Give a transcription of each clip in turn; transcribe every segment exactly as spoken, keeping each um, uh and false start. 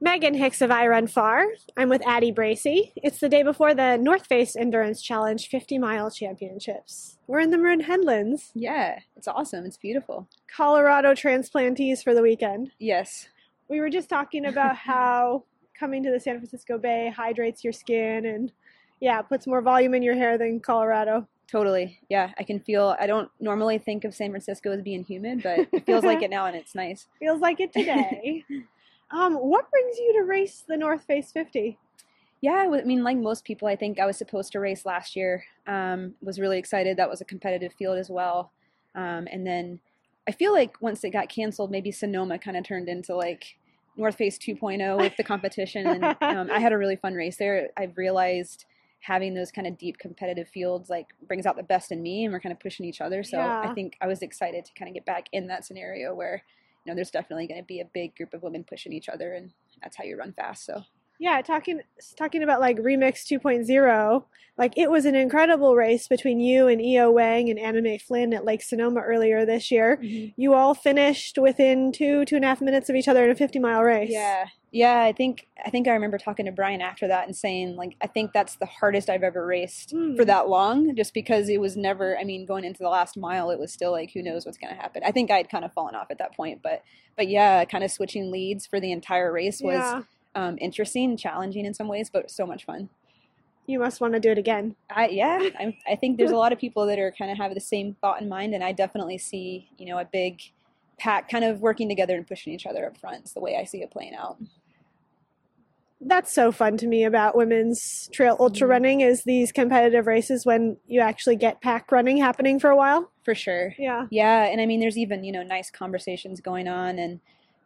Megan Hicks of I Run Far. I'm with Addie Bracy. It's the day before the North Face Endurance Challenge fifty mile Championships. We're in the Marin Headlands. Yeah, it's awesome. It's beautiful. Colorado transplantees for the weekend. Yes. We were just talking about how coming to the San Francisco Bay hydrates your skin and, yeah, puts more volume in your hair than Colorado. Totally. Yeah, I can feel, I don't normally think of San Francisco as being humid, but it feels like it now and it's nice. Feels like it today. Um, what brings you to race the North Face fifty? Yeah, I mean, like most people, I think I was supposed to race last year. Um, was really excited. That was a competitive field as well. Um, and then I feel like once it got canceled, maybe Sonoma kind of turned into like North Face two point oh with the competition. And um, I had a really fun race there. I've realized having those kind of deep competitive fields like brings out the best in me, and we're kind of pushing each other. So yeah. I think I was excited to kind of get back in that scenario where you know, there's definitely going to be a big group of women pushing each other, and that's how you run fast. So yeah, talking talking about like Remix two point oh, like it was an incredible race between you and Io Wang and Anna Mae Flynn at Lake Sonoma earlier this year. Mm-hmm. You all finished within two two and a half minutes of each other in a fifty mile race. Yeah, yeah. I think I think I remember talking to Brian after that and saying like I think that's the hardest I've ever raced mm. for that long, just because it was never. I mean, going into the last mile, it was still like who knows what's going to happen. I think I had kind of fallen off at that point, but but yeah, kind of switching leads for the entire race was. Yeah. Um, interesting, challenging in some ways, but so much fun. You must want to do it again. I, yeah, I'm, I think there's a lot of people that are kind of have the same thought in mind, and I definitely see, you know, a big pack kind of working together and pushing each other up front. It's the way I see it playing out. That's so fun to me about women's trail ultra running is these competitive races when you actually get pack running happening for a while. For sure. Yeah. Yeah, and I mean, there's even, you know, nice conversations going on, and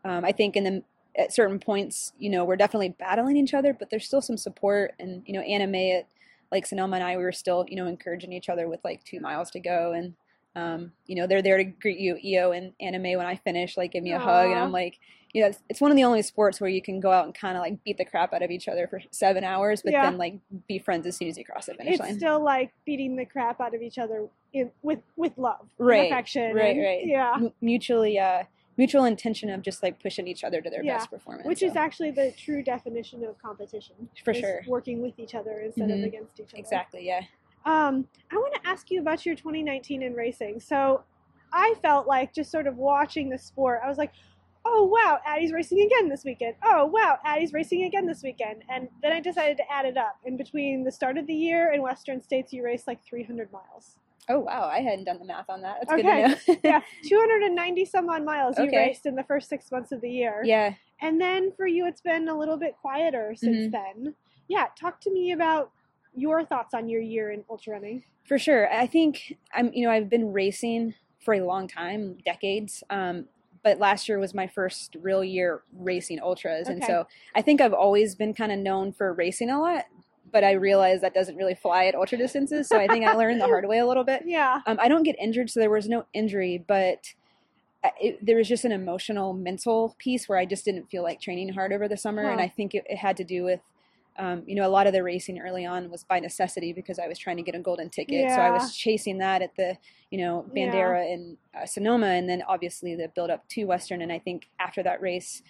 um, I think in the at certain points, you know, we're definitely battling each other, but there's still some support. And, you know, Anna Mae at Lake Sonoma and I, we were still, you know, encouraging each other with like two miles to go. And, um, you know, they're there to greet you, Io and Anna Mae, when I finish, like give me a Aww. hug. And I'm like, you know, it's, it's one of the only sports where you can go out and kind of like beat the crap out of each other for seven hours, but yeah. then like be friends as soon as you cross the finish it's line. It's still like beating the crap out of each other in, with, with love, right, and affection. Right, and, right. Yeah. M- mutually, uh, Mutual intention of just like pushing each other to their yeah, best performance. Which so. is actually the true definition of competition. For sure. Working with each other instead mm-hmm. of against each other. Exactly, yeah. Um, I want to ask you about your twenty nineteen in racing. So I felt like just sort of watching the sport, I was like, oh, wow, Addie's racing again this weekend. Oh, wow, Addie's racing again this weekend. And then I decided to add it up. And between the start of the year and Western States, you raced like three hundred miles. Oh, wow. I hadn't done the math on that. That's okay. Good to know. Yeah. two hundred ninety some odd miles you okay. raced in the first six months of the year. Yeah. And then for you, it's been a little bit quieter since mm-hmm. then. Yeah. Talk to me about your thoughts on your year in ultra running. For sure. I think I'm, you know, I've been racing for a long time, decades. Um, but last year was my first real year racing ultras. Okay. And so I think I've always been kind of known for racing a lot, but I realized that doesn't really fly at ultra distances. So I think I learned the hard way a little bit. Yeah. Um, I don't get injured, so there was no injury, but it, there was just an emotional, mental piece where I just didn't feel like training hard over the summer. Huh. And I think it, it had to do with, um, you know, a lot of the racing early on was by necessity because I was trying to get a golden ticket. Yeah. So I was chasing that at the, you know, Bandera yeah. and uh, Sonoma, and then obviously the build up to Western. And I think after that race,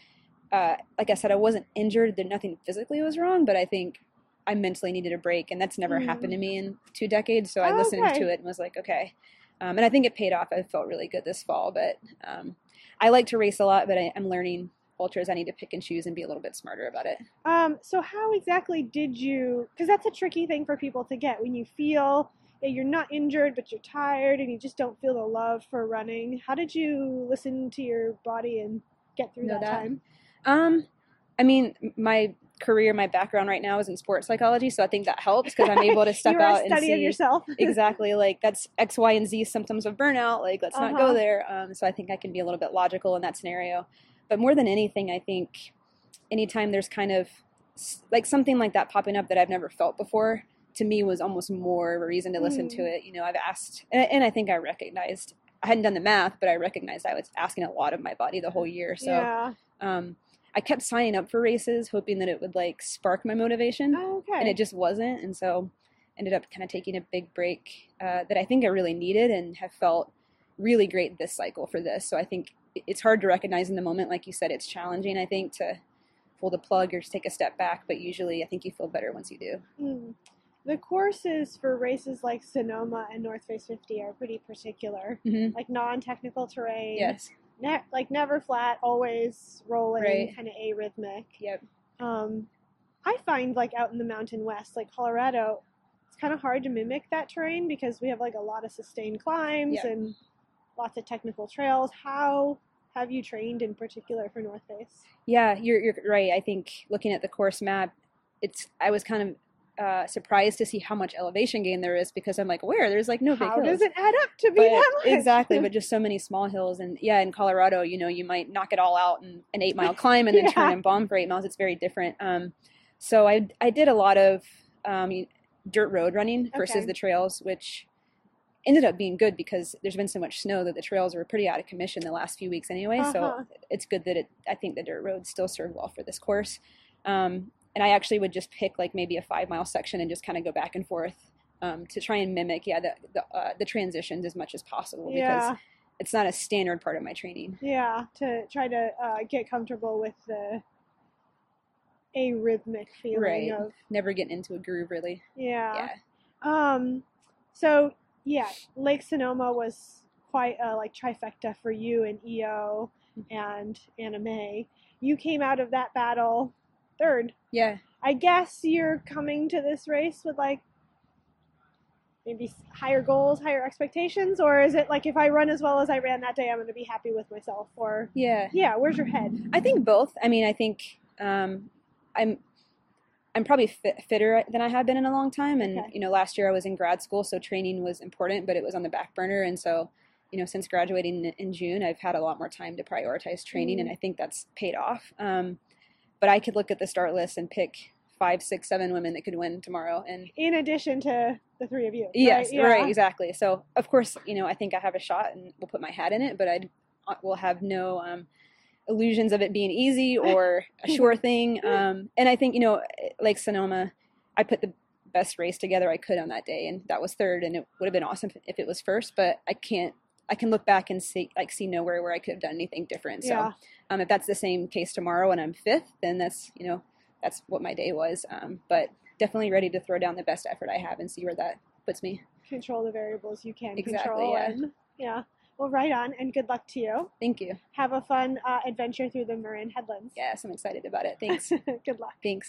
uh, like I said, I wasn't injured. There, nothing physically was wrong, but I think I mentally needed a break, and that's never mm. happened to me in two decades. So I oh, listened okay. to it and was like, okay. Um, and I think it paid off. I felt really good this fall, but um, I like to race a lot, but I, I'm learning ultras. I need to pick and choose and be a little bit smarter about it. Um, so how exactly did you, because that's a tricky thing for people to get when you feel that you're not injured, but you're tired and you just don't feel the love for running. How did you listen to your body and get through that, that time? Um, I mean, my career, my background right now is in sports psychology, so I think that helps because I'm able to step out and see yourself. Exactly, like that's X, Y, and Z symptoms of burnout. Like, let's uh-huh. not go there. Um, so I think I can be a little bit logical in that scenario. But more than anything, I think anytime there's kind of like something like that popping up that I've never felt before, to me was almost more of a reason to listen mm. to it. You know, I've asked, and, and I think I recognized, I hadn't done the math, but I recognized I was asking a lot of my body the whole year. So, yeah. um, I kept signing up for races, hoping that it would like spark my motivation, oh, okay. and it just wasn't. And so ended up kind of taking a big break uh, that I think I really needed and have felt really great this cycle for this. So I think it's hard to recognize in the moment. Like you said, it's challenging, I think, to pull the plug or just take a step back, but usually I think you feel better once you do. Mm. The courses for races like Sonoma and North Face fifty are pretty particular, mm-hmm. like non-technical terrain, yes, ne- like never flat, always rolling, right. kind of arrhythmic. Yep. Um, I find like out in the Mountain West, like Colorado, it's kind of hard to mimic that terrain because we have like a lot of sustained climbs yep. and lots of technical trails. How have you trained in particular for North Face? Yeah, you're you're right. I think looking at the course map, it's I was kind of. Uh, surprised to see how much elevation gain there is because I'm like, where? There's like no big hills. How does it add up to be that much? Exactly, but just so many small hills. And yeah, in Colorado, you know, you might knock it all out in an eight mile climb and then yeah. turn and bomb for eight miles. It's very different. Um, so I I did a lot of um, dirt road running versus okay. the trails, which ended up being good because there's been so much snow that the trails were pretty out of commission the last few weeks anyway. Uh-huh. So it's good that it. I think the dirt roads still serve well for this course. Um, And I actually would just pick like maybe a five mile section and just kind of go back and forth um, to try and mimic, yeah, the the, uh, the transitions as much as possible yeah. because it's not a standard part of my training. Yeah, to try to uh, get comfortable with the arrhythmic feeling right. of never getting into a groove really. Yeah. yeah. Um. So yeah, Lake Sonoma was quite a like trifecta for you and Io and Anna Mae. You came out of that battle. Third. Yeah. I guess you're coming to this race with like maybe higher goals, higher expectations, or is it like if I run as well as I ran that day, I'm going to be happy with myself? Or yeah, yeah. Where's your head? I think both. I mean, I think um, I'm I'm probably fit, fitter than I have been in a long time, and okay. you know, last year I was in grad school, so training was important, but it was on the back burner, and so. You know, since graduating in June, I've had a lot more time to prioritize training, mm-hmm. and I think that's paid off. Um, But I could look at the start list and pick five, six, seven women that could win tomorrow. And in addition to the three of you. Yes, right, yeah. right, exactly. So, of course, you know, I think I have a shot and we'll put my hat in it, but I will have no um, illusions of it being easy or a sure thing. Um, and I think, you know, like Sonoma, I put the best race together I could on that day, and that was third, and it would have been awesome if it was first, but I can't. I can look back and see, like, see nowhere where I could have done anything different. So, yeah. um, if that's the same case tomorrow and I'm fifth, then that's, you know, that's what my day was. Um, but definitely ready to throw down the best effort I have and see where that puts me. Control the variables you can exactly, control. Yeah. And, yeah. Well, right on, and good luck to you. Thank you. Have a fun uh, adventure through the Marin Headlands. Yes, I'm excited about it. Thanks. Good luck. Thanks.